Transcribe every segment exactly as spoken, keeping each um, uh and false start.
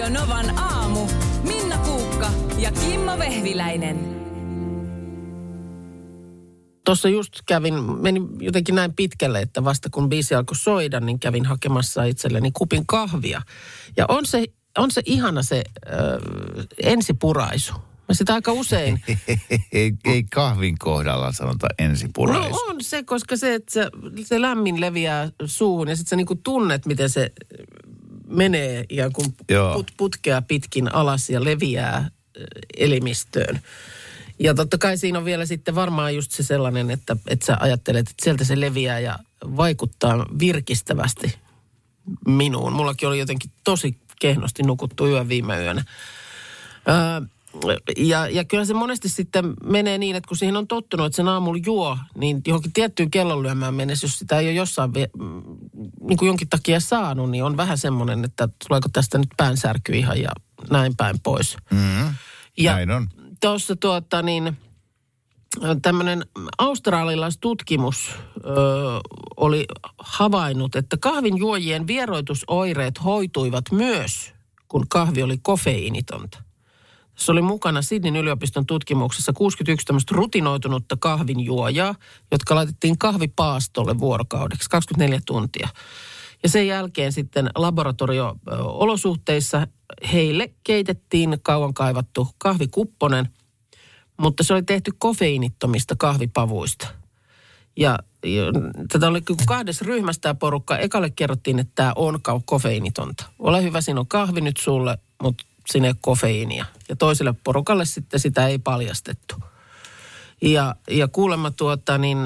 Radio Novan aamu. Minna Puukka ja Kimma Vehviläinen. Tuossa just kävin, menin jotenkin näin pitkälle, että vasta kun biisi alkoi soida, niin kävin hakemassa itselleni kupin kahvia. Ja on se, on se ihana se äh, ensipuraisu. Mä sitä aika usein... ei, ei kahvin kohdalla sanota ensipuraisu. No on se, koska se, että se, se lämmin leviää suuhun ja sitten sä niinku tunnet, miten se menee ja kun put, putkea pitkin alas ja leviää elimistöön. Ja totta kai siinä on vielä sitten varmaan just se sellainen, että, että sä ajattelet, että sieltä se leviää ja vaikuttaa virkistävästi minuun. Mullakin oli jotenkin tosi kehnosti nukuttu yö viime yönä. Öö, ja, ja kyllä se monesti sitten menee niin, että kun siihen on tottunut, että sen aamulla juo, niin johonkin tiettyyn kellonlyömään mennessä, jos sitä ei ole jossain niin kuin jonkin takia saanut, niin on vähän semmoinen, että tuleeko tästä nyt päänsärky ihan ja näin päin pois. Mm, näin on. Tuossa tuota niin, tämmöinen australialaistutkimus ö, oli havainnut, että kahvinjuojien vieroitusoireet hoituivat myös, kun kahvi oli kofeiinitonta. Se oli mukana Sydneyn yliopiston tutkimuksessa kuusikymmentäyksi tämmöistä rutinoitunutta kahvinjuojaa, jotka laitettiin kahvipaastolle vuorokaudeksi kaksikymmentäneljä tuntia. Ja sen jälkeen sitten laboratorio-olosuhteissa heille keitettiin kauan kaivattu kahvikupponen, mutta se oli tehty kofeiinittomista kahvipavuista. Ja, ja tätä oli kahdessa ryhmässä tämä porukka. Ekalle kerrottiin, että tämä on kofeiinitonta. Ole hyvä, siinä on kahvi nyt sulle, mutta siinä ei ole kofeiinia. Ja toiselle porukalle sitten sitä ei paljastettu. Ja, ja kuulemma tuota niin...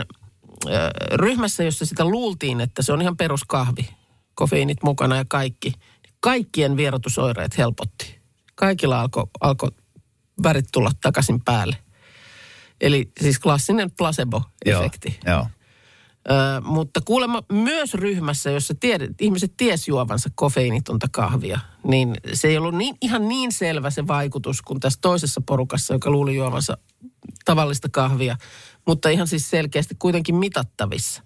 ryhmässä, jossa sitä luultiin, että se on ihan peruskahvi, kofeiinit mukana ja kaikki, kaikkien vierotusoireet helpotti. Kaikilla alkoi alko värit tulla takaisin päälle. Eli siis klassinen placebo-efekti. Joo, joo. Ö, mutta kuulemma myös ryhmässä, jossa tie, ihmiset tiesi juovansa kofeiinitonta kahvia, niin se ei ollut niin, ihan niin selvä se vaikutus kuin tässä toisessa porukassa, joka luuli juovansa tavallista kahvia, mutta ihan siis selkeästi kuitenkin mitattavissa.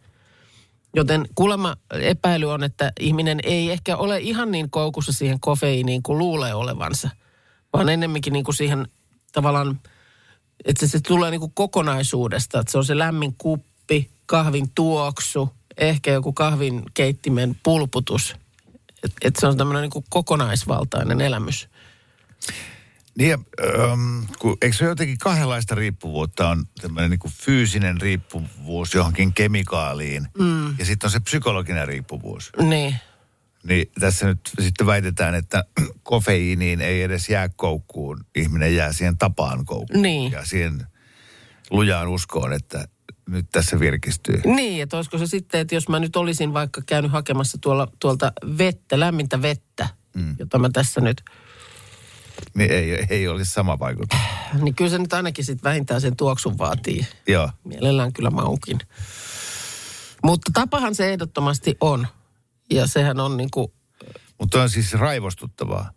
Joten kuulemma epäily on, että ihminen ei ehkä ole ihan niin koukussa siihen kofeiiniin kuin luulee olevansa, vaan ennemminkin niin kuin siihen tavallaan, että se, se tulee niin kuin kokonaisuudesta, että se on se lämmin kuppi, kahvin tuoksu, ehkä joku kahvin keittimen pulputus, että et se on tämmöinen niin kuin kokonaisvaltainen elämys. Niin, ähm, eikö se jotenkin kahdenlaista riippuvuutta? On tämmöinen niin kuin fyysinen riippuvuus johonkin kemikaaliin mm. ja sitten on se psykologinen riippuvuus. Niin. Niin tässä nyt sitten väitetään, että kofeiiniin ei edes jää koukkuun. Ihminen jää siihen tapaan koukkuun niin. Ja siihen lujaan uskoon, että nyt tässä virkistyy. Niin, että olisiko se sitten, että jos mä nyt olisin vaikka käynyt hakemassa tuolla, tuolta vettä, lämmintä vettä, mm. jota mä tässä nyt... Niin ei, ei olisi sama vaikutus. Niin kyllä se nyt ainakin sitten vähintään sen tuoksun vaatii. Joo. Mielellään kyllä maukin. Mutta tapahan se ehdottomasti on. Ja sehän on niin kuin... Mutta on siis raivostuttavaa.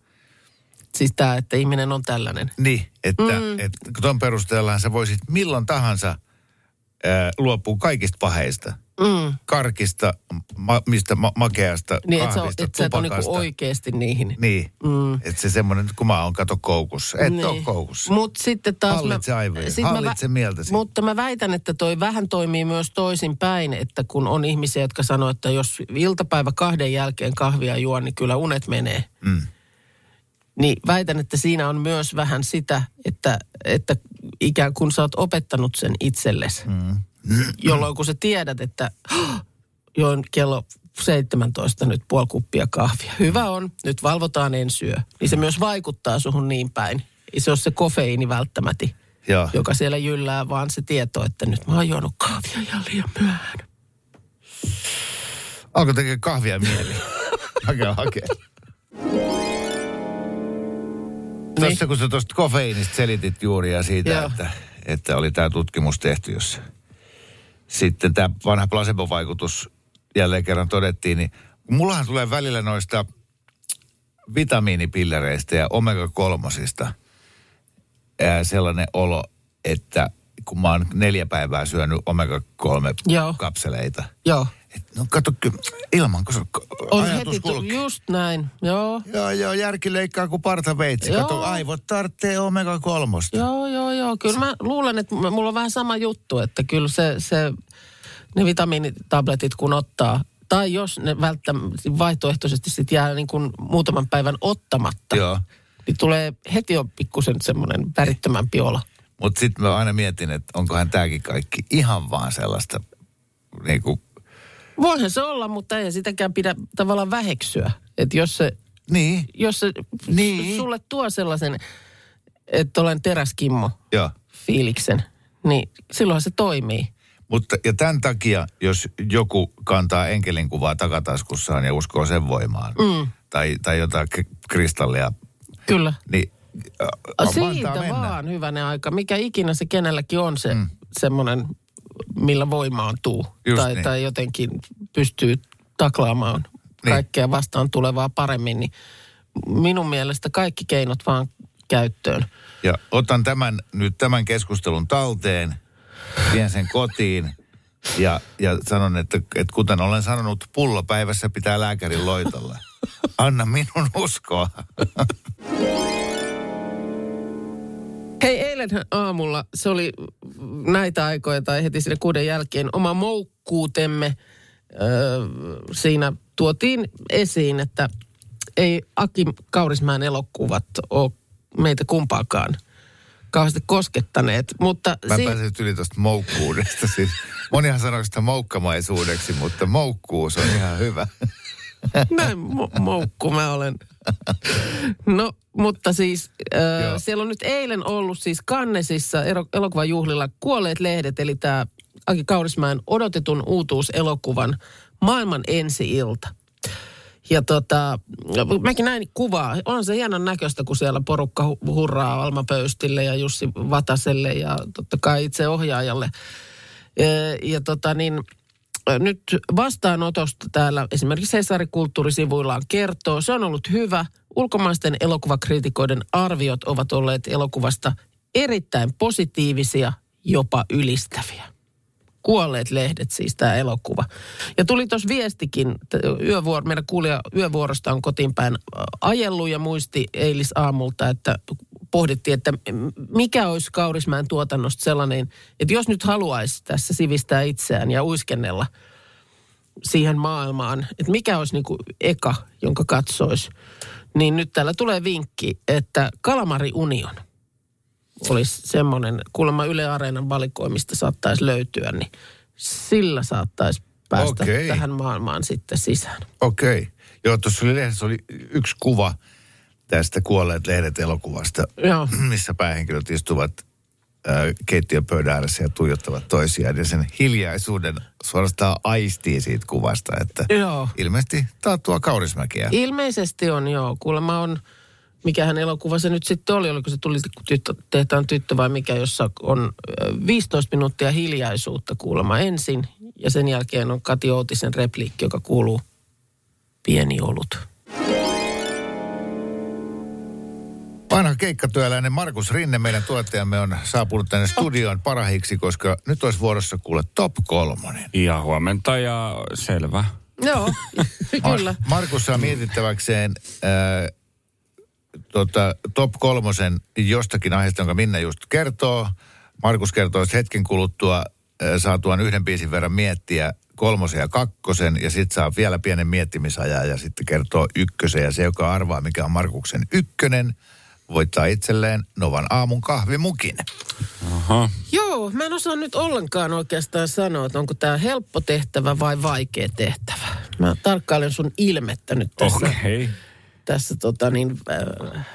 Siis tämä, että ihminen on tällainen. Niin, että mm. et, tuon perusteellahan sä voisit milloin tahansa ää, luopua kaikista paheista. Mm. Karkista, ma, mistä ma, makeasta, niin, kahvista, et sä, et tupakasta. Niin, että sä niinku oikeasti niihin. Niin, mm. että se semmoinen, kun mä oon kato koukussa. Et niin. ole koukussa. Mut sitten taas hallitse aivoja, hallitse mä, mieltäsi. Mutta mä väitän, että toi vähän toimii myös toisinpäin, että kun on ihmisiä, jotka sanoo, että jos iltapäivä kahden jälkeen kahvia juo, niin kyllä unet menee. Mm. Niin väitän, että siinä on myös vähän sitä, että, että ikään kuin sä oot opettanut sen itsellesi. Mm. Jolloin kun sä tiedät, että join kello seitsemäntoista nyt puoli kuppia kahvia. Hyvä on, nyt valvotaan en syö. Niin se myös vaikuttaa suhun niin päin. Ei se ole se kofeiini välttämättä, joka siellä jyllää, vaan se tieto, että nyt mä oon juonut kahvia ja liian myöhään. Alkoi tekee kahvia mieli. Hakea, hakea. Niin. Tuossa kun sä tuosta kofeiinista selitit juuri ja siitä, että, että oli tää tutkimus tehty, jossa... Sitten tämä vanha placebo-vaikutus jälleen kerran todettiin, niin mullahan tulee välillä noista vitamiinipillereistä ja omega kolmosista sellainen olo, että kun mä oon neljä päivää syönyt omega kolme kapseleita, No kato, ilman, kun on ajatus kulkee. Just näin, joo. Joo, joo, järki leikkaa kuin partaveitsi. Kato, aivot tarvitsee omega kolmosta. Joo, joo, joo. Kyllä mä luulen, että mulla on vähän sama juttu, että kyllä se, se ne vitamiinitabletit kun ottaa, tai jos ne välttä, vaihtoehtoisesti sit jää niin kuin muutaman päivän ottamatta, joo, niin tulee heti jo pikkusen semmoinen värittömämpi olo. Mutta sitten mä aina mietin, että onkohan tämäkin kaikki ihan vaan sellaista niin kuin... Voihan se olla, mutta ei sitäkään pidä tavallaan väheksyä. Että jos se, niin. jos se niin. sulle tuo sellaisen, että olen teräskimmo fiiliksen, niin silloinhan se toimii. Mutta ja tämän takia, jos joku kantaa enkelin kuvaa takataskussaan ja uskoo sen voimaan, mm. tai, tai jotain kristallia, kyllä, niin äh, siitä vaan hyvänä aika. Mikä ikinä se kenelläkin on se mm. semmoinen... millä voimaantuu tai, niin. tai jotenkin pystyy taklaamaan niin. kaikkea vastaan tulevaa paremmin, niin minun mielestä kaikki keinot vaan käyttöön. Ja otan tämän, nyt tämän keskustelun talteen, vien sen kotiin ja, ja sanon, että, että kuten olen sanonut, pullo päivässä pitää lääkärin loitolla. Anna minun uskoa. Hei, eilen aamulla, se oli näitä aikoja tai heti sinne kuuden jälkeen, oma moukkuutemme öö, siinä tuotiin esiin, että ei Aki Kaurismäen elokuvat ole meitä kumpaakaan kauheasti koskettaneet. Mutta mä si- pääsin yli tuosta moukkuudesta. Siis monihan sanoi sitä moukkamaisuudeksi, mutta moukkuus on ihan hyvä. Näin mo- moukku mä olen. No, mutta siis äh, siellä on nyt eilen ollut siis Cannesissa ero- elokuvajuhlilla Kuolleet lehdet, eli tämä Aki Kaurismäen odotetun uutuuselokuvan maailman ensi-ilta. Ja tota, mäkin näin kuvaa. On se hienon näköistä, kun siellä porukka hu- hurraa Alma Pöystille ja Jussi Vataselle ja totta kai itse ohjaajalle. Ja, ja tota niin... Nyt vastaanotosta täällä esimerkiksi Hesari-kulttuurisivuillaan kertoo. Se on ollut hyvä. Ulkomaisten elokuvakriitikoiden arviot ovat olleet elokuvasta erittäin positiivisia, jopa ylistäviä. Kuolleet lehdet siis tämä elokuva. Ja tuli tuossa viestikin, yövuor- meidän kuulija yövuorosta on kotiinpäin ajellut ja muisti eilisaamulta, että pohdittiin, että mikä olisi Kaurismäen tuotannosta sellainen, että jos nyt haluaisi tässä sivistää itseään ja uiskennella siihen maailmaan, että mikä olisi niin kuin eka, jonka katsoisi, niin nyt täällä tulee vinkki, että Kalamari Union olisi semmoinen, kuulemma Yle Areenan valikoimista saattaisi löytyä, niin sillä saattaisi päästä okay. tähän maailmaan sitten sisään. Okei. Okay. Joo, tuossa oli lehdessä oli yksi kuva tästä Kuolleet lehdet -elokuvasta, joo, missä päähenkilöt istuvat äh, keittiöpöydän ääressä ja tuijottavat toisiaan. Ja sen hiljaisuuden suorastaan aistii siitä kuvasta, että joo, ilmeisesti taattua Kaurismäkiä. Ilmeisesti on, joo. Kuulemma on, mikähän elokuva se nyt sitten oli, oliko se Tuli tyttö, tehtaan tyttö vai mikä, jossa on viisitoista minuuttia hiljaisuutta kuulemma ensin. Ja sen jälkeen on Kati Outisen repliikki, joka kuuluu: pieni olut. Vanha keikkatyöläinen Markus Rinne, meidän tuottajamme, on saapunut tänne studioon parahiksi, koska nyt olisi vuorossa kuule top kolmonen. Ja huomenta ja selvä. Joo, kyllä. Markus saa mietittäväkseen ää, tota, top kolmosen jostakin aiheesta, jonka Minna just kertoo. Markus kertoo, että hetken kuluttua ää, saa tuon yhden biisin verran miettiä kolmosen ja kakkosen, ja sitten saa vielä pienen miettimisajan ja sitten kertoo ykkösen. Ja se, joka arvaa, mikä on Markuksen ykkönen, voittaa itselleen Novan aamun kahvimukin. Aha. Joo, mä en osaa nyt ollenkaan oikeastaan sanoa, että onko tää helppo tehtävä vai vaikea tehtävä. Mä tarkkailen sun ilmettä nyt tässä. Okay. Tässä tota niin äh,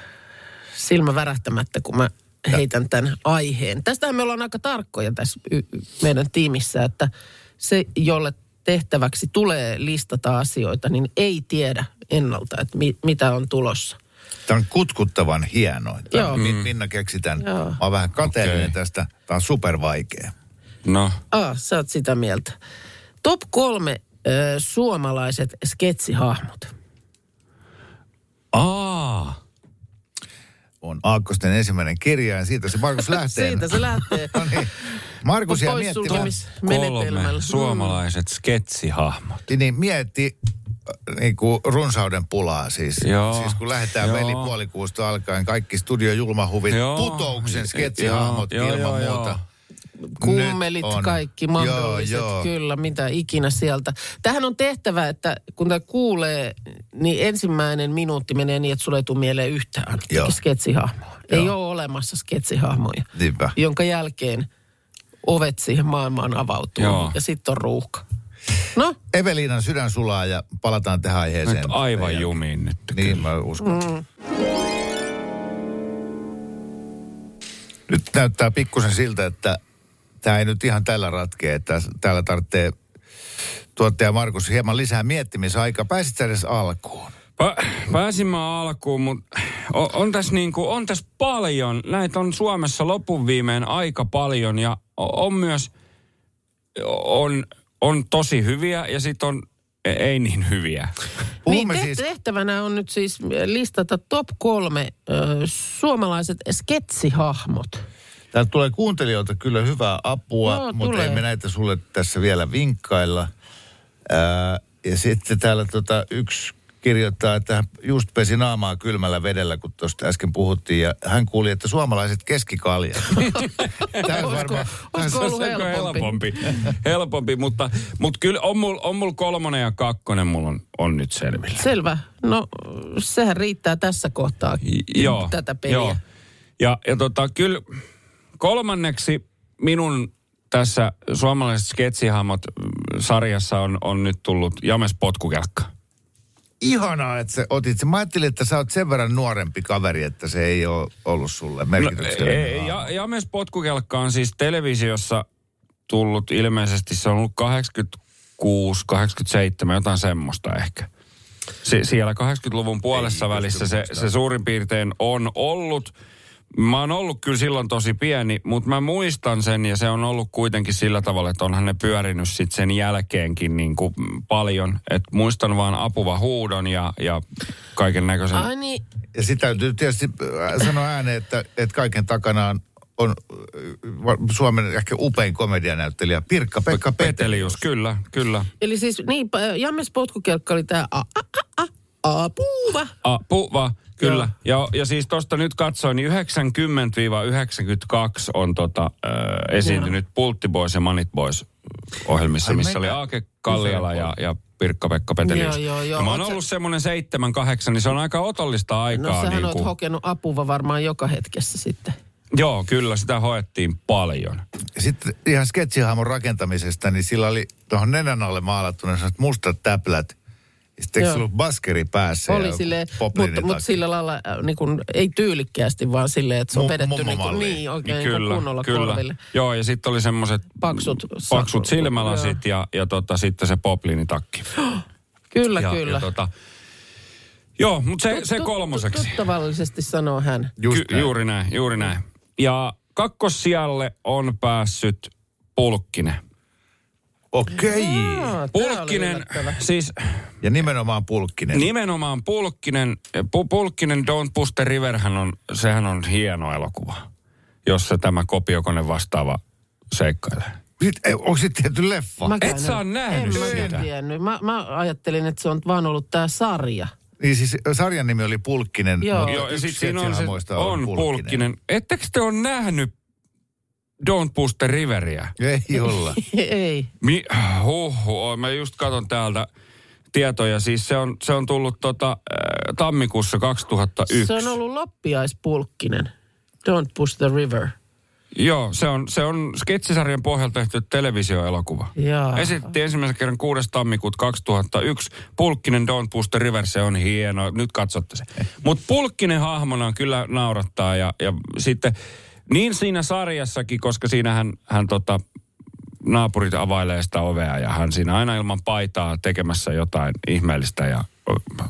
silmä värähtämättä, kun mä heitän tämän aiheen. Tästähän me ollaan aika tarkkoja tässä y- y- meidän tiimissä, että se, jolle tehtäväksi tulee listata asioita, niin ei tiedä ennalta, että mi- mitä on tulossa. Tämä on kutkuttavan hienoa. Minna keksi tämän. Joo. Mä oon vähän kateellinen okay. tästä. Tämä on supervaikea. No. Ah, sä oot sitä mieltä. Top kolme äh, suomalaiset sketsihahmot. Aa. On Aakkosten ensimmäinen kirja ja siitä se Markus lähtee. Siitä se lähtee. No niin. Markus ja miettivät suomalaiset sketsihahmot. Niin mietti niinku runsauden pulaa siis. Joo. Siis kun lähdetään velipuolikuusta alkaen kaikki studiojulmahuvit, joo. Putouksen sketsihahmot joo, ilman joo, muuta. Joo. Kummelit, kaikki mahdolliset, joo, joo. Kyllä, mitä ikinä sieltä. Tähän on tehtävä, että kun tämä kuulee, niin ensimmäinen minuutti menee niin, että sulle ei tule mieleen yhtään sketsihahmoa. Joo. Ei ole olemassa sketsihahmoja, niinpä. Jonka jälkeen ovet siihen maailmaan avautuu, joo. Ja sitten on ruuhka. No? Eveliinan sydän sulaa ja palataan tähän aiheeseen. Nyt aivan jumiin nyt. Niin kyllä. Mä uskon. Mm. Nyt näyttää pikkusen siltä, että tämä ei nyt ihan tällä ratkea, että täällä tarvitsee tuottaja Markus hieman lisää miettimisaikaa. Pääsit sä edes alkuun? Pääsin mä alkuun, mutta on, on tässä niinku, on tässä paljon. Näitä on Suomessa lopun viimein aika paljon ja on myös on, on tosi hyviä ja sitten on ei niin hyviä. Niin tehtävänä on nyt siis listata top kolme ö, suomalaiset sketsihahmot. Täältä tulee kuuntelijoilta kyllä hyvää apua, no, mutta emme näitä sulle tässä vielä vinkkailla. Ää, ja sitten täällä tota yksi kirjoittaa, että hän just pesi naamaa kylmällä vedellä, kun tuosta äsken puhuttiin. Ja hän kuuli, että suomalaiset keskikaljat. Olisiko, olisiko ollut helpompi? Helpompi, mutta, mutta kyllä on mulla on mul kolmonen ja kakkonen mulla on, on nyt selvillä. Selvä. No sehän riittää tässä kohtaa J- joo, tätä peliä. Joo. Ja, ja tota kyllä... Kolmanneksi minun tässä suomalaiset sketsihahmot-sarjassa on, on nyt tullut James Potkukelkka. Ihanaa, että sä otit. Mä ajattelin, että sä oot sen verran nuorempi kaveri, että se ei ole ollut sulle merkityksellinen. No, ja, James Potkukelkka on siis televisiossa tullut ilmeisesti, se on ollut kahdeksankymmentäkuusi kahdeksankymmentäseitsemän, jotain semmoista ehkä. Se, siellä kahdeksankymmentäluvun puolessa ei, välissä se, se suurin piirtein on ollut. Mä oon ollut kyllä silloin tosi pieni, mutta mä muistan sen ja se on ollut kuitenkin sillä tavalla, että onhan ne pyörinyt sitten sen jälkeenkin niin kuin paljon. Että muistan vaan apuva huudon ja, ja kaiken näköisen. Ai niin. Ja sitä täytyy tietysti sanoa ääneen, että, että kaiken takana on, on Suomen ehkä upein komedianäyttelijä Pirkka-Pekka Petelius. Petelius. Kyllä, kyllä. Eli siis niin, James Potkukelkka oli tää a a a a Apuva. Apuva, kyllä. Ja, ja siis tuosta nyt katsoin, niin yhdeksänkymmentä yhdeksänkymmentäkaksi on tota, äh, esiintynyt Pultti Boys ja Manit Boys -ohjelmissa, missä oli Aake Kalliala ja, ja Pirkka-Pekka Petelius. Joo, joo, joo. Mä oon ollut sä... semmoinen seitsemän kahdeksan, niin se on aika otollista aikaa. No sähän niin kun... oot hokenut Apuva varmaan joka hetkessä sitten. Joo, kyllä, sitä hoettiin paljon. Sitten ihan sketsihahmon rakentamisesta, niin sillä oli tuohon nenän alle maalattuna mustat täplät. Sitten eikö ollut baskeri päässä? Oli silleen, mutta mut sillä lailla niin kun, ei tyylikkäästi, vaan silleen, että se on M- vedetty niin, kun, niin oikein niin kyllä, kunnolla kyllä. Korville. Joo, ja sitten oli semmoiset paksut, paksut silmälasit ja, ja tota, sitten se popliinitakki. Kyllä, ja, kyllä. Ja tota, joo, mutta se, se kolmoseksi. Tuttavallisesti sanoo hän. Ky- juuri näin, juuri näin. Ja kakkossijalle on päässyt Pulkkinen. Okei. Jaa, Pulkkinen, siis... Ja nimenomaan Pulkkinen. Nimenomaan Pulkkinen. Pu- Pulkkinen Don't Push the Riverhän on, sehän on hieno elokuva, jossa tämä kopiokone vastaava seikkailee. Onko sitten tehty leffa? Mäkään et sä ole nähnyt en sitä. En mä tiennyt. Mä, mä ajattelin, että se on vaan ollut tää sarja. Niin siis sarjan nimi oli Pulkkinen. Joo, Joo ja sitten siinä on, se, on Pulkkinen. Pulkkinen. Ettekö te ole nähnyt Don't Push the Riveria? Ei olla. Ei. Mi- Huhhuh, mä just katson täältä tietoja. Siis se on, se on tullut tota, äh, tammikuussa kaksituhattayksi. Se on ollut loppiaispulkkinen. Don't Push the River. Joo, se on, se on sketsisarjan pohjalta tehty televisioelokuva. Jaa. Esitettiin ensimmäisen kerran kuudes tammikuuta kaksituhattayksi. Pulkkinen Don't Push the River, se on hieno. Nyt katsotte se. Mutta Pulkkinen hahmona kyllä naurattaa ja, ja sitten... Niin siinä sarjassakin, koska siinähän hän tota, naapurit availee sitä ovea ja hän siinä aina ilman paitaa tekemässä jotain ihmeellistä ja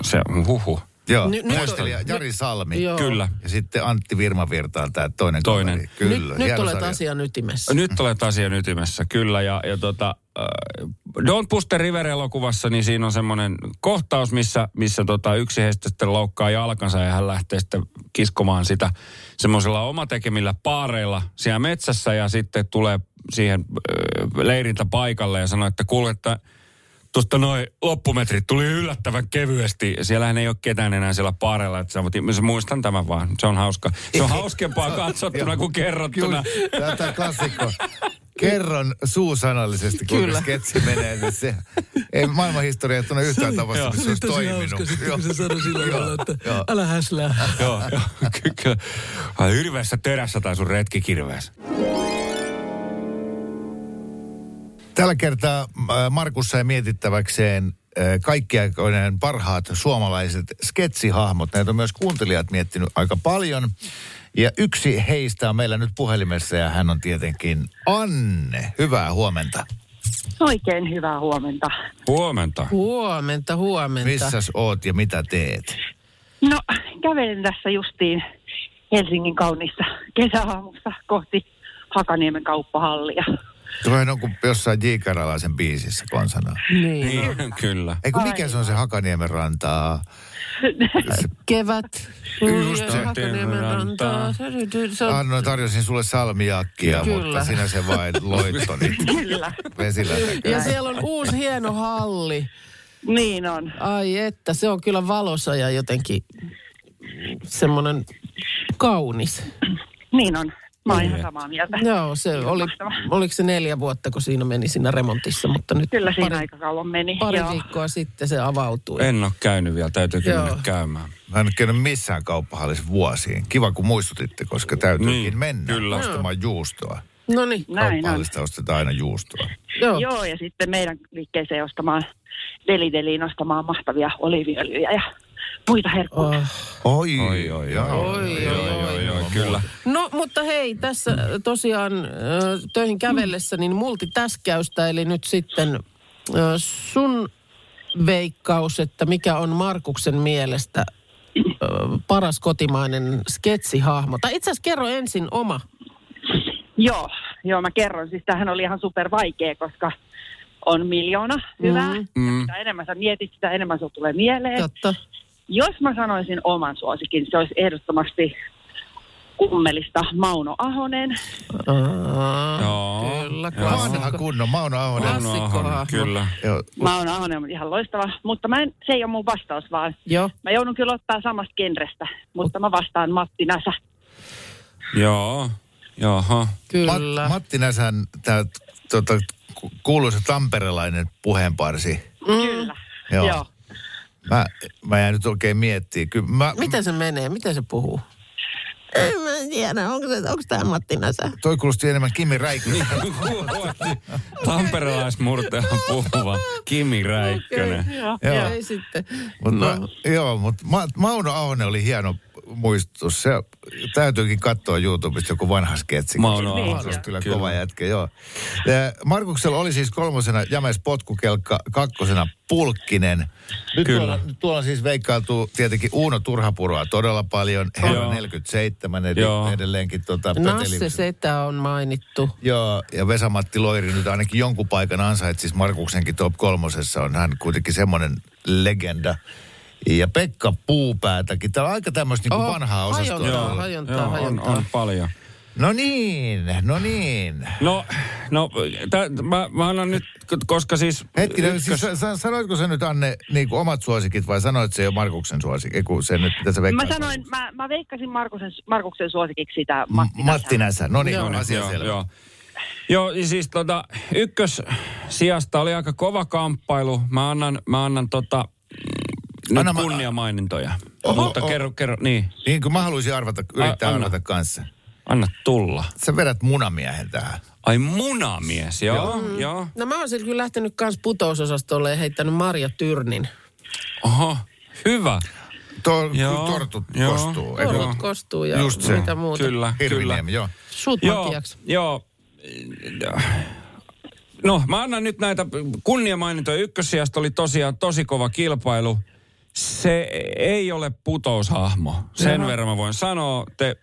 se huhu. Joo, Ny- muistelija nyt, Jari Salmi. Joo. Kyllä. Ja sitten Antti Virmavirtaa tämä toinen. Toinen. Kaveri. Kyllä. Nyt, nyt olet asian ytimessä. Nyt olet asian ytimessä, kyllä. Ja, ja tota, äh, Don't Push the River-elokuvassa, niin siinä on semmoinen kohtaus, missä, missä tota, yksi heistä sitten loukkaa jalkansa ja hän lähtee sitten kiskomaan sitä semmoisella omatekemillä paareilla siellä metsässä ja sitten tulee siihen äh, leirintä paikalle ja sanoo, että kuule, että tuosta noin loppumetrit tuli yllättävän kevyesti. Siellähän ei ole ketään enää siellä paarella. Että sä, muistan tämän vaan. Se on hauska. Se on hauskempaa katsottuna kuin kerrottuna. Kyllä, tämä klassikko. Kerron suusanallisesti, kuinka sketsi menee. Niin se, ei maailmanhistoria jättänä yhtään tavasta, missä olisi toiminut. Hauska, sitten, kun se sanoi sillä tavalla, että älä häslää. Joo, kyllä. Hirveässä terässä tai sun retkikirveessä. Tällä kertaa Markus sai mietittäväkseen kaikki aikojen parhaat suomalaiset sketsihahmot. Näitä on myös kuuntelijat miettinyt aika paljon. Ja yksi heistä on meillä nyt puhelimessa ja hän on tietenkin Anne. Hyvää huomenta. Oikein hyvää huomenta. Huomenta. Huomenta, huomenta. Missäs oot ja mitä teet? No, kävelen tässä justiin Helsingin kauniissa kesäaamussa kohti Hakaniemen kauppahallia. Tuohan on kuin jossain J. Karalaisen biisissä, kun sanoo. Niin, no, kyllä. Eikö mikä se on se Hakaniemen rantaa? Kevät. Just se. Hakaniemen rantaa. Anno, tarjosin sulle salmiakkia, kyllä, mutta sinä se vain loittonit. Kyllä. Vesillä tekee. Ja siellä on uusi hieno halli. Niin on. Ai että, se on kyllä valossa ja jotenkin semmoinen kaunis. Niin on. Mä oon ihan samaa mieltä. Joo, se oli, oliko se neljä vuotta, kun siinä meni siinä remontissa, mutta nyt kyllä siinä pari, aika kauan meni. Pari joo. viikkoa sitten se avautui. En ole käynyt vielä, täytyy mennä käymään. Mä en ole käynyt missään kauppahallissa vuosiin. Kiva, kun muistutitte, koska täytyykin niin, mennä kyllä. ostamaan juustoa. No niin. Kauppahallista ostetaan aina juustoa. Joo. Joo, ja sitten meidän liikkeeseen ostamaan, delideliin ostamaan mahtavia oliiviöljyjä ja muita herkkuja. Oh. Oi, oi, oi, oi, oi, oi, oi, kyllä. No, mutta hei, tässä tosiaan töihin kävellessä, niin multitäskäystä, eli nyt sitten sun veikkaus, että mikä on Markuksen mielestä paras kotimainen sketsihahmo. Tai itse asiassa kerro ensin oma. Joo, joo, mä kerron. Siis tämähän oli ihan super vaikea, koska on miljoona hyvää. Mm. Mitä enemmän sä mietit, sitä enemmän sulla tulee mieleen. Totta. Jos mä sanoisin oman suosikin, se olisi ehdottomasti Kummelista Mauno Ahonen. Uh, joo. Kyllä. Vanha kunnon Mauno Ahonen. Klassikkohahmo. Kyllä. Joo. Mauno Ahonen on ihan loistava, mutta mä en, se ei ole mun vastaus vaan. Joo. Mä joudun kyllä ottaa samasta genrestä, mutta mä vastaan Matti Näsä. Joo. Jaha. Kyllä. Mat, Matti Näsän tää tota, kuuluisa tamperelainen puheenparsi. Mm. Kyllä. Joo. Joo. Mä, mä jään nyt oikein miettimään. Kyllä mä, miten se menee? Miten se puhuu? En mä tiedä. Onko, onko tämä Matti Näsä? Toi kuulosti enemmän Kimi Räikkönen. Tamperelaismurteella puhuva Kimi Räikkönen. Okay, joo, joo. Ei sitten. Mut no. mä, joo, mutta ma, Mauno Ahonen oli hieno muistutus. Se täytyykin katsoa YouTubesta joku vanha sketsi. Mauno Ahonen. Se on kyllä kova jätkä, joo. Markuksella oli siis kolmosena James Potkukelkka, kakkosena Pulkkinen. Nyt tuolla, tuolla siis veikkailtuu tietenkin Uuno Turhapuroa todella paljon. Herra neljäkymmentäseitsemän eli edelleenkin tuota Petelius. No se, sitä on mainittu. Joo, ja Vesa-Matti Loiri nyt ainakin jonkun paikan ansaitsisi. Markuksenkin top kolmosessa on hän kuitenkin semmoinen legenda. Ja Pekka Puupäätäkin. Tämä on aika tämmöistä niinku vanhaa osastoa. Hajontaa, hajontaa, joo, hajontaa. On, on paljon. No niin, no niin. No, no t- mä, mä annan nyt, koska siis... Hetkinen, ykkös... siis sä, sanoitko sä nyt Anne niin kuin omat suosikit vai sanoit se jo Markuksen suosikki? Eiku se nyt, mitä sä veikkaat? Mä sanoin, mä, mä veikkasin Markusen, Markuksen suosikiksi sitä Matti Näsä. Matti Näsä, no niin, on asia joo, selvä. Joo. Joo, siis tota, ykkössijasta oli aika kova kamppailu. Mä annan, mä annan tota... Nyt anna kunniamainintoja. Oho, mutta oho. kerro, kerro, niin. Niin kuin mä haluaisin arvata, yrittää A, anna, arvata kanssa. Anna tulla. Sä vedät munamiehen tähän. Ai munamies, joo. joo. Mm. joo. No mä oon sillä kyllä lähtenyt kans putousosastolle ja heittänyt Marja Tyrnin. Oho, hyvä. Tor, joo, tortut joo, kostuu. Tortut joo. kostuu ja just se. Mitä muuta. Kyllä, Hirviniemi, kyllä. Joo. Suut makiaksi. Joo, joo. No mä annan nyt näitä kunniamainintoja. Ykkössijasta oli tosiaan tosi kova kilpailu. Se ei ole putoushahmo. Sen no. verran mä voin sanoa. Te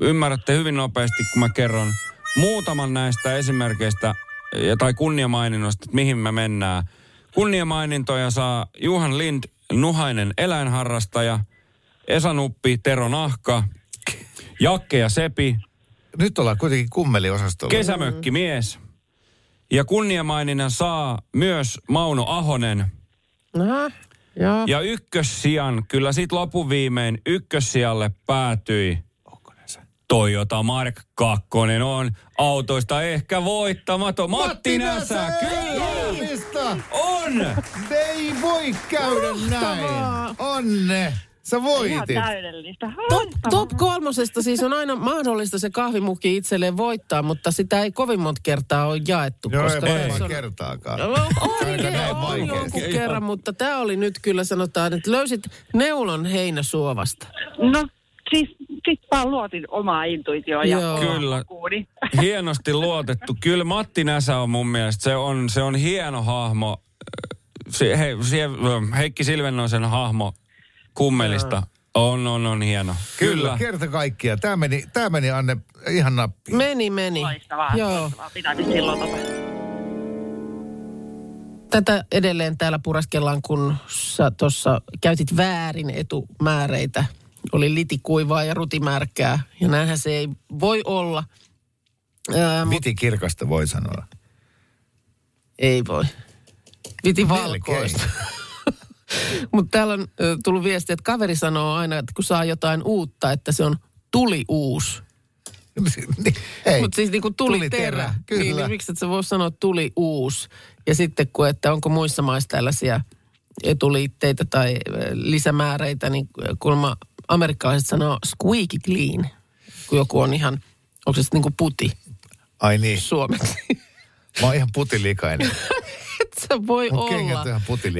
ymmärrätte hyvin nopeasti, kun mä kerron muutaman näistä esimerkkeistä tai kunniamaininnosta, että mihin me mennään. Kunniamainintoja saa Juhan Lind, nuhainen eläinharrastaja, Esa Nuppi, Tero Nahka, Jakke ja Sepi. Nyt ollaan kuitenkin kummeliosastolla. Kesämökkimies. Ja kunniamaininnan saa myös Mauno Ahonen. Aha, joo. Ja ykkössijan, kyllä sit lopuviimein ykkössijalle päätyi Toyota Mark kaksi on autoista ehkä voittamaton. Matti, Matti Näsä, Näsä kyllä! On! Se ei voi käydä näin. Onne! Sä voitit. Ihan täydellistä. Top, top kolmosesta siis on aina mahdollista se kahvimukki itselleen voittaa, mutta sitä ei kovin monta kertaa ole jaettu. Joo, koska ei varmaan on... kertaakaan. No, on jonkun kerran, mutta tää oli nyt kyllä sanotaan, että löysit neulon heinäsuovasta. No siis, siis vaan luotin omaa intuitioon ja kyllä. Kuuni. Hienosti luotettu. Kyllä Matti Näsä on mun mielestä, se on, se on hieno hahmo. Se, he, se, Heikki Silvennoisen hahmo. Kummelista. On, on, on hieno. Kyllä. Kyllä. Kerta kaikkia. Tämä meni, tämä meni Anne ihan nappiin. Meni, meni. Loistavaa. Joo. Pitää nyt silloin tapahtua. Tätä edelleen täällä puraskellaan, kun sä tuossa käytit väärin etumääreitä. Oli litikuivaa ja rutimärkää. Ja näinhän se ei voi olla. Ää, Vitikirkasta mut... voi sanoa. Ei voi. Vitivalkoista. Mutta täällä on tullut viesti, että kaveri sanoo aina, että kun saa jotain uutta, että se on tuli uusi. Mutta siis niin kuin tuli, tuli terä. terä. Kyllä. Niin, niin miksi et sä voi sanoa tuli uusi? Ja sitten kun, että onko muissa maissa tällaisia etuliitteitä tai lisämääreitä, niin kuulemma amerikkalaiset sanoo squeaky clean. Kun joku on ihan, onko se sitten niin kuin puti? Ai niin. Suomeksi. Mä oon ihan putilikainen. Se voi mun olla.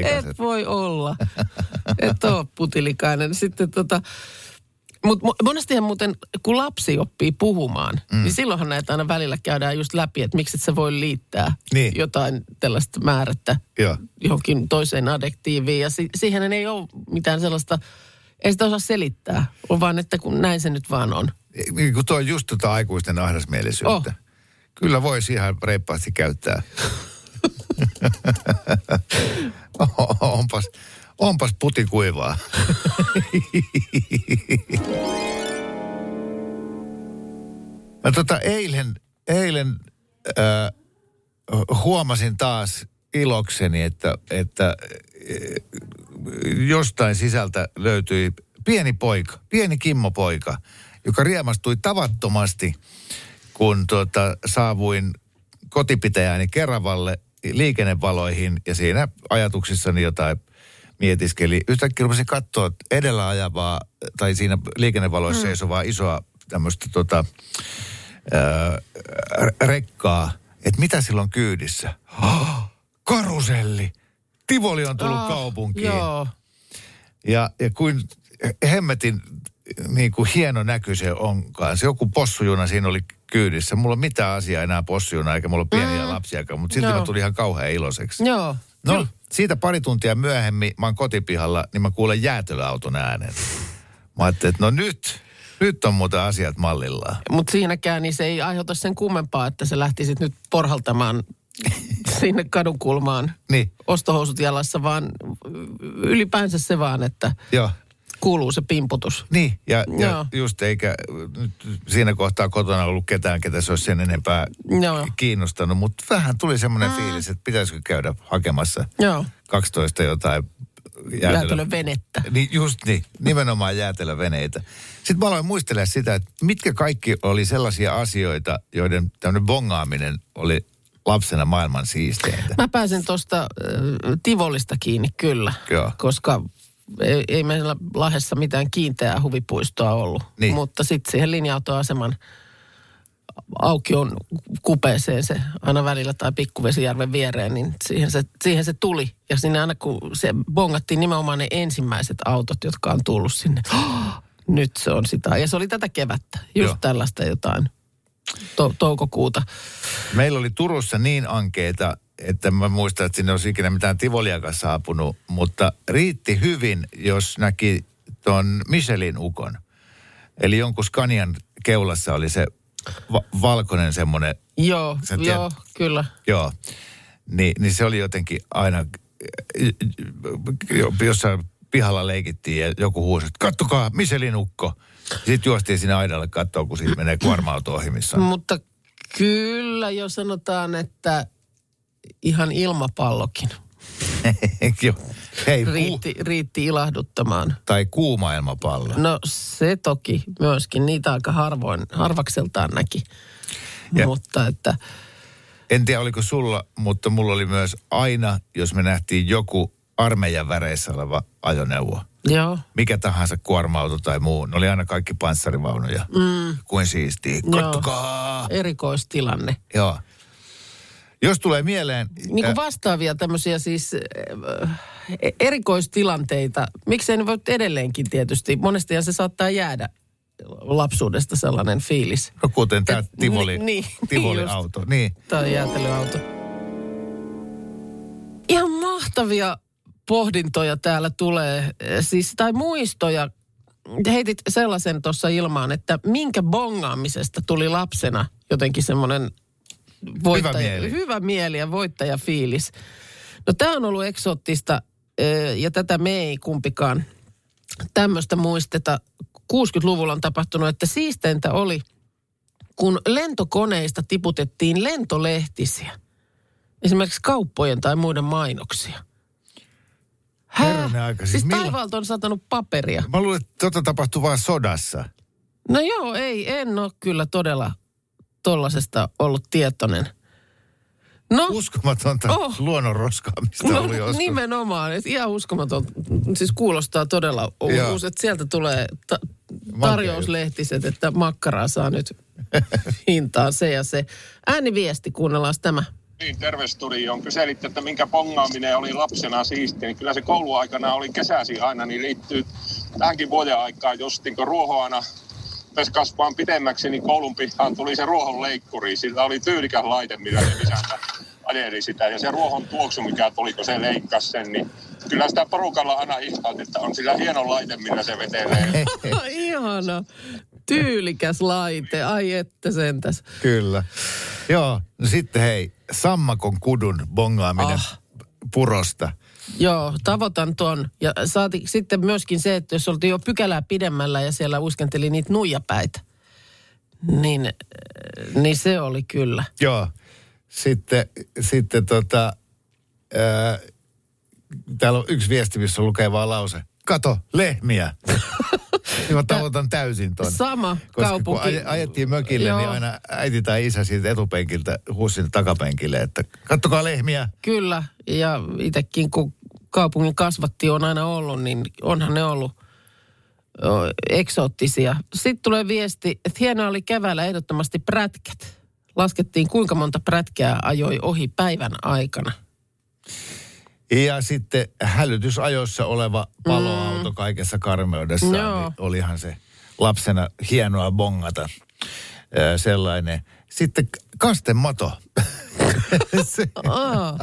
Et voi olla. Et ole putilikainen. Sitten tota, mutta monestihan muuten, kun lapsi oppii puhumaan, mm. niin silloinhan näitä aina välillä käydään just läpi, että miksi et sä voi liittää niin. jotain tällaista määrättä Joo. johonkin toiseen adjektiiviin. Ja si- siihen ei ole mitään sellaista, ei sitä osaa selittää, on vaan että kun näin se nyt vaan on. Niin kun tuo on just tota aikuisten ahdasmielisyyttä. Oh. Kyllä voisi ihan reippaasti käyttää. onpas, onpas putikuivaa. Mä tota eilen, eilen äh, huomasin taas ilokseni, että, että äh, jostain sisältä löytyi pieni poika, pieni Kimmo-poika, joka riemastui tavattomasti, kun tota, saavuin kotipitäjääni Keravalle liikennevaloihin ja siinä ajatuksissani jotain mietiskeli. Yhtäkkiä rupesin katsoa edellä ajavaa tai siinä liikennevaloissa mm. seisovaa isoa tämmöistä tota, äh, rekkaa, että mitä sillä on kyydissä. Oh, karuselli! Tivoli on tullut oh, kaupunkiin. Joo. Ja, ja kuin hemmetin niin kuin hieno näky se onkaan. Se joku possujuna siinä oli kyydissä. Mulla on mitään asiaa enää possujuna, eikä mulla ole pieniä mm. lapsiakaan, mutta silti no. mä tulin ihan kauhean iloiseksi. Joo. No, Kyllä. siitä pari tuntia myöhemmin mä oon kotipihalla, niin mä kuulen jäätelöauton äänen. Mä ajattelin, että no nyt, nyt on muuten asiat mallillaan. Mutta siinäkään niin se ei aiheuta sen kummempaa, että se lähtisit nyt porhaltamaan sinne kadun kulmaan niin. ostohousut jalassa, vaan ylipäänsä se vaan, että... Joo. Kuuluu se pimputus. Niin, ja, ja just eikä siinä kohtaa kotona ollut ketään, ketä se olisi sen enempää Joo. kiinnostanut. Mutta vähän tuli semmoinen mm. fiilis, että pitäisikö käydä hakemassa Joo. kaksitoista jotain jäätelö... jäätelövenettä. Niin, just niin, nimenomaan jäätelöveneitä. Sitten mä aloin muistella sitä, että mitkä kaikki oli sellaisia asioita, joiden tämmöinen bongaaminen oli lapsena maailman siisteintä. Mä pääsen tuosta äh, Tivolista kiinni kyllä, Joo. koska... Ei, ei meillä Lahdessa mitään kiinteää huvipuistoa ollut, niin. mutta sitten siihen linja-autoaseman aukion kupeeseen se aina välillä tai Pikkuvesijärven viereen, niin siihen se, siihen se tuli. Ja sinne aina kun se bongattiin nimenomaan ne ensimmäiset autot, jotka on tullut sinne. Oh, nyt se on sitä. Ja se oli tätä kevättä, just Joo. tällaista jotain to- toukokuuta. Meillä oli Turussa niin ankeita että mä muistan, että sinne olisi ikinä mitään tivoliakaan saapunut, mutta riitti hyvin, jos näki tuon Michelin ukon. Eli jonkun Scanian keulassa oli se va- valkoinen semmoinen. Joo, joo, kyllä. Joo, Ni, niin se oli jotenkin aina, jossain pihalla leikittiin ja joku huusi, että kattokaa, Michelin ukko. Sitten juostiin sinne aidalle katsoa, kun siitä menee kuorma-auto ohi missään. Mutta kyllä jo sanotaan, että ihan ilmapallokin. Joo. Hei, riitti, ku... riitti ilahduttamaan. Tai kuuma ilmapallo. No se toki myöskin. Niitä aika harvoin, harvakseltaan näki. Ja mutta että... En tiedä oliko sulla, mutta mulla oli myös aina, jos me nähtiin joku armeijan väreissä oleva ajoneuvo. Joo. Mikä tahansa kuorma-auto tai muu. Ne oli aina kaikki panssarivaunuja. Mm. Kuin siistiä. Kattokaa! Erikoistilanne. Joo. Jos tulee mieleen... Niin kuin vastaavia tämmöisiä siis erikoistilanteita. Miksei ne voi edelleenkin tietysti. Monestihan se saattaa jäädä lapsuudesta sellainen fiilis. No kuten tämä Tivoli, ni, Tivoli-auto. Niin. Tämä jäätelyauto. Ihan mahtavia pohdintoja täällä tulee. Siis, tai muistoja. Heitit sellaisen tuossa ilmaan, että minkä bongaamisesta tuli lapsena jotenkin semmoinen... Voittaja, hyvä mieli. Hyvä mieli ja voittajafiilis. No tämä on ollut eksoottista ja tätä me ei kumpikaan tämmöistä muisteta. kuusikymmentäluvulla on tapahtunut, että siisteintä oli, kun lentokoneista tiputettiin lentolehtisiä. Esimerkiksi kauppojen tai muiden mainoksia. Herranen aika. Siis, siis milloin... taivaalta on satanut paperia. Mä luulen, että tota tapahtui vaan sodassa. No joo, ei, en ole kyllä todella... tollasesta ollut tietoinen. No, uskomatonta oh, luonnon roskaamista no, oli joskus. Nimenomaan, ihan uskomaton. Siis kuulostaa todella uusi, ja. Että sieltä tulee ta- tarjouslehtiset, että makkaraa saa nyt hintaa se ja se. Ääniviesti, kuunnellaan tämä. Niin, terveystudioon. Kyselitte, että minkä bongaaminen oli lapsena siistiä. Niin kyllä se kouluaikana oli kesäsi aina, niin liittyy tähänkin vuoden aikaan justin, kun ruohoana jos kasvaan pidemmäksi, niin koulun pihaan tuli se ruohon leikkuri. Sillä oli tyylikäs laite, millä se isäntä ajeli sitä. Ja se ruohon tuoksu, mikä tuli, kun se leikkasi sen, niin kyllä sitä porukalla aina ihtaat, että on sillä hieno laite, millä se vetelee. Ihana. Tyylikäs laite. Ai että sentäs. Kyllä. Joo. No sitten hei, sammakon kudun bongaaminen ah. purosta. Joo, tavoitan ton. Ja saati sitten myöskin se, että jos oltiin jo pykälää pidemmällä ja siellä uiskenteli niitä nuijapäitä, niin, niin se oli kyllä. Joo, sitten, sitten tota, ää, täällä on yksi viesti, missä lukee vaan lause. Kato, lehmiä. Niin mä tavoitan täysin ton. Sama koska kaupunki. Koska kun ajettiin mökille, joo. Niin aina äiti tai isä siitä etupenkiltä huusi takapenkille, että kattokaa lehmiä. Kyllä, ja itsekin kun kaupungin kasvatti on aina ollut, niin onhan ne ollut o, eksoottisia. Sitten tulee viesti, että hienoa oli keväällä ehdottomasti prätkät. Laskettiin kuinka monta prätkää ajoi ohi päivän aikana. Ja sitten hälytysajoissa oleva paloauto mm. kaikessa karmeudessa, niin olihan se lapsena hienoa bongata öö, sellainen. Sitten kastemato. oh.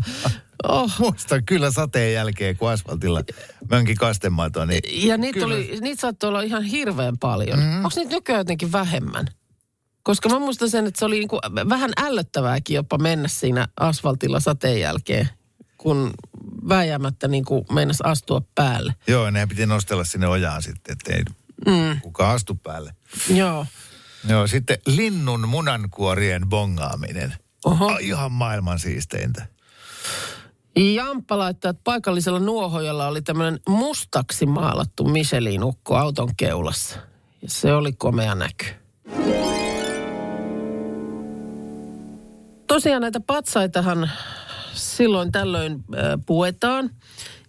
Oh. Muistan kyllä sateen jälkeen, kun asfaltilla mönki kastemato. Niin ja niitä, oli, niitä saattoi olla ihan hirveän paljon. Mm. Onko niitä nykyään jotenkin vähemmän? Koska mä muistan sen, että se oli niinku vähän ällöttävääkin jopa mennä siinä asfaltilla sateen jälkeen. Kun vääjäämättä niin kuin meinasi astua päälle. Joo, nehän piti nostella sinne ojaan sitten, ettei mm. kukaan astu päälle. Joo. Joo, sitten linnun munankuorien bongaaminen. Oho. Ah, ihan maailman siisteintä. Jamppa laittaa, että paikallisella nuohojalla oli tämmöinen mustaksi maalattu Michelin ukko auton keulassa. Ja se oli komea näky. Tosiaan näitä patsaitahan... Silloin tällöin puetaan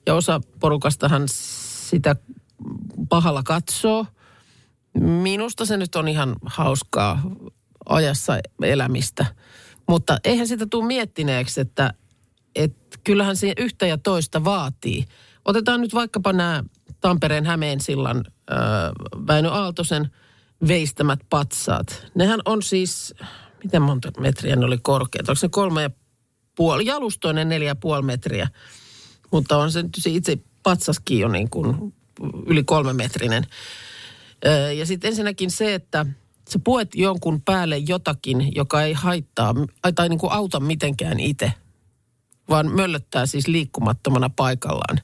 ja osa porukastahan sitä pahalla katsoo. Minusta se nyt on ihan hauskaa ajassa elämistä. Mutta eihän sitä tule miettineeksi, että, että kyllähän se yhtä ja toista vaatii. Otetaan nyt vaikkapa nämä Tampereen Hämeensillan äh, Väinö Aaltosen veistämät patsaat. Nehän on siis, miten monta metriä ne oli korkeat? Onko se kolme ja puoli, jalustoinen neljä puoli metriä. Mutta on se nyt se itse patsaskin jo niin kuin yli kolmemetrinen. Ja sitten ensinnäkin se, että sä puet jonkun päälle jotakin, joka ei haittaa tai niin kuin auta mitenkään itse, vaan möllöttää siis liikkumattomana paikallaan.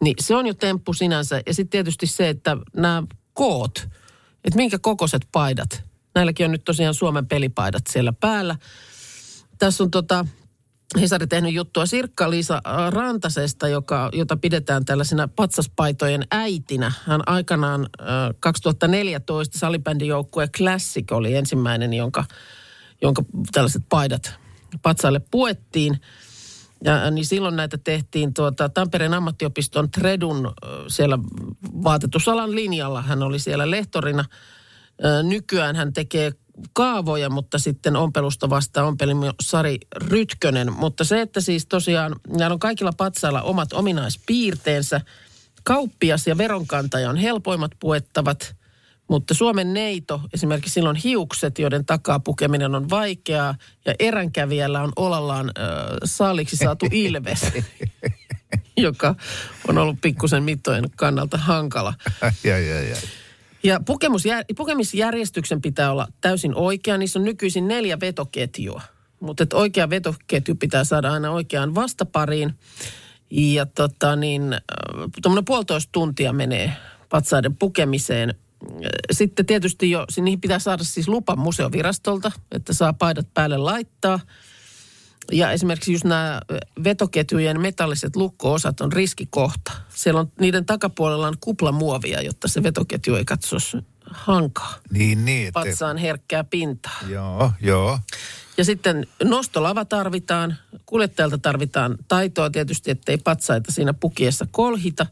Niin se on jo temppu sinänsä. Ja sitten tietysti se, että nämä koot, että minkä kokoiset paidat. Näilläkin on nyt tosiaan Suomen pelipaidat siellä päällä. Tässä on tota, Hesari tehnyt juttua Sirkka-Liisa Rantasesta, joka, jota pidetään tällaisena patsaspaitojen äitinä. Hän aikanaan äh, kaksituhattaneljätoista salibändijoukkue Classic oli ensimmäinen, jonka, jonka tällaiset paidat patsaille puettiin. Ja niin silloin näitä tehtiin tuota, Tampereen ammattiopiston Tredun siellä vaatetusalan linjalla. Hän oli siellä lehtorina. Nykyään hän tekee kaavoja, mutta sitten ompelusta vastaan ompelimme Sari Rytkönen. Mutta se, että siis tosiaan näillä on kaikilla patsailla omat ominaispiirteensä. Kauppias ja veronkantaja on helpoimmat puettavat, mutta Suomen neito, esimerkiksi silloin hiukset, joiden takaa pukeminen on vaikeaa, ja eränkävijällä on olallaan äh, saaliksi saatu ilves, joka on ollut pikkusen mittojen kannalta hankala. ja, ja, ja. Ja pukemusjär- pukemisjärjestyksen pitää olla täysin oikea. Niissä on nykyisin neljä vetoketjua, mutta oikea vetoketju pitää saada aina oikeaan vastapariin. Ja tota niin, tuommoinen puolitoista tuntia menee patsaiden pukemiseen. Sitten tietysti jo, niihin pitää saada siis lupa museovirastolta, että saa paidat päälle laittaa. Ja esimerkiksi just nämä vetoketjujen metalliset lukko-osat on riskikohta. Siellä on, niiden takapuolella on kuplamuovia, jotta se vetoketju ei katsos hankaa. Niin, niin. Että... patsaan herkkää pintaa. Joo, joo. Ja sitten nostolava tarvitaan. Kuljettajalta tarvitaan taitoa tietysti, ettei patsaita siinä pukiessa kolhita.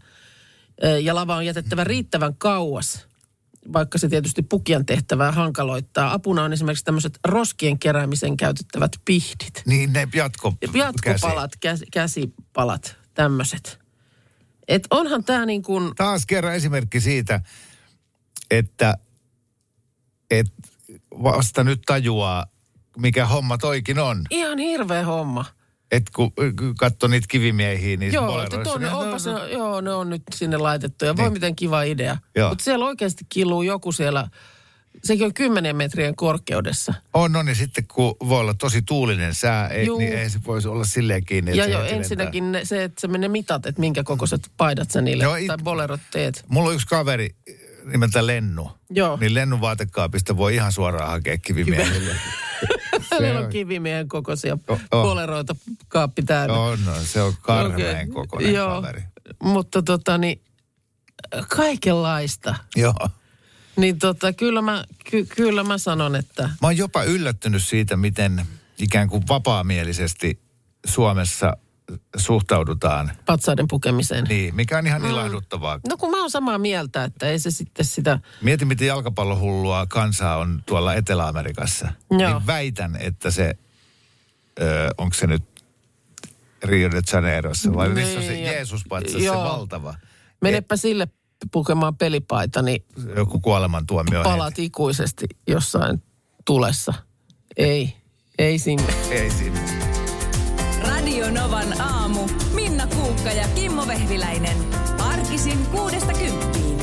Ja lava on jätettävä riittävän kauas, vaikka se tietysti pukijan tehtävää hankaloittaa. Apuna on esimerkiksi tämmöiset roskien keräämisen käytettävät pihdit. Niin, ne jatko... jatkopalat, käsi. käsipalat, tämmöiset. Et onhan tää niin kuin... Taas kerran esimerkki siitä, että et vasta nyt tajuaa, mikä homma toikin on. Ihan hirveä homma. Et kun katsoo niitä kivimiehiä, niin joo, se tuonne, onpas, no, joo, ne on nyt sinne laitettu ja niin. Voi miten kiva idea. Mutta siellä oikeasti kiluu joku siellä, sekin on kymmenen metrien korkeudessa. On, no niin sitten kun voi olla tosi tuulinen sää, et, niin ei se voisi olla silleen kiinni. Ja joo, ensinnäkin ne, se, että sä menee mitat, että minkä kokoiset paidat sä niille joo, tai it, bolerot teet. Mulla on yksi kaveri nimeltä Lennu. Joo. Niin Lennun vaatekaapista voi ihan suoraan hakea kivimiehille. Meillä on kivimiehen kokoisia boleroita kaappi täynnä. Joo, no, se on karmeen kokoinen joo, kaveri. Mutta tota niin, kaikenlaista. Joo. Niin tota, kyllä mä, ky, kyllä mä sanon, että... Mä oon jopa yllättynyt siitä, miten ikään kuin vapaamielisesti Suomessa suhtaudutaan. Patsaiden pukemiseen. Niin, mikä on ihan mm. ilahduttavaa. No kun mä oon samaa mieltä, että ei se sitten sitä... Mieti, miten jalkapallohullua kansaa on tuolla Etelä-Amerikassa. Joo. Niin väitän, että se, ö, onko se nyt Rio de Janeirossa, vai niin, missä on se Jeesus-patsas, se valtava. Menepä sille pukemaan pelipaita, niin... Joku kuolemantuomio. Palat heti. Ikuisesti jossain tulessa. Ei, ei sinne. Ei sinne. Radio Novan aamu. Minna Puukka ja Kimmo Vehviläinen. Arkisin kuudesta kymppiin.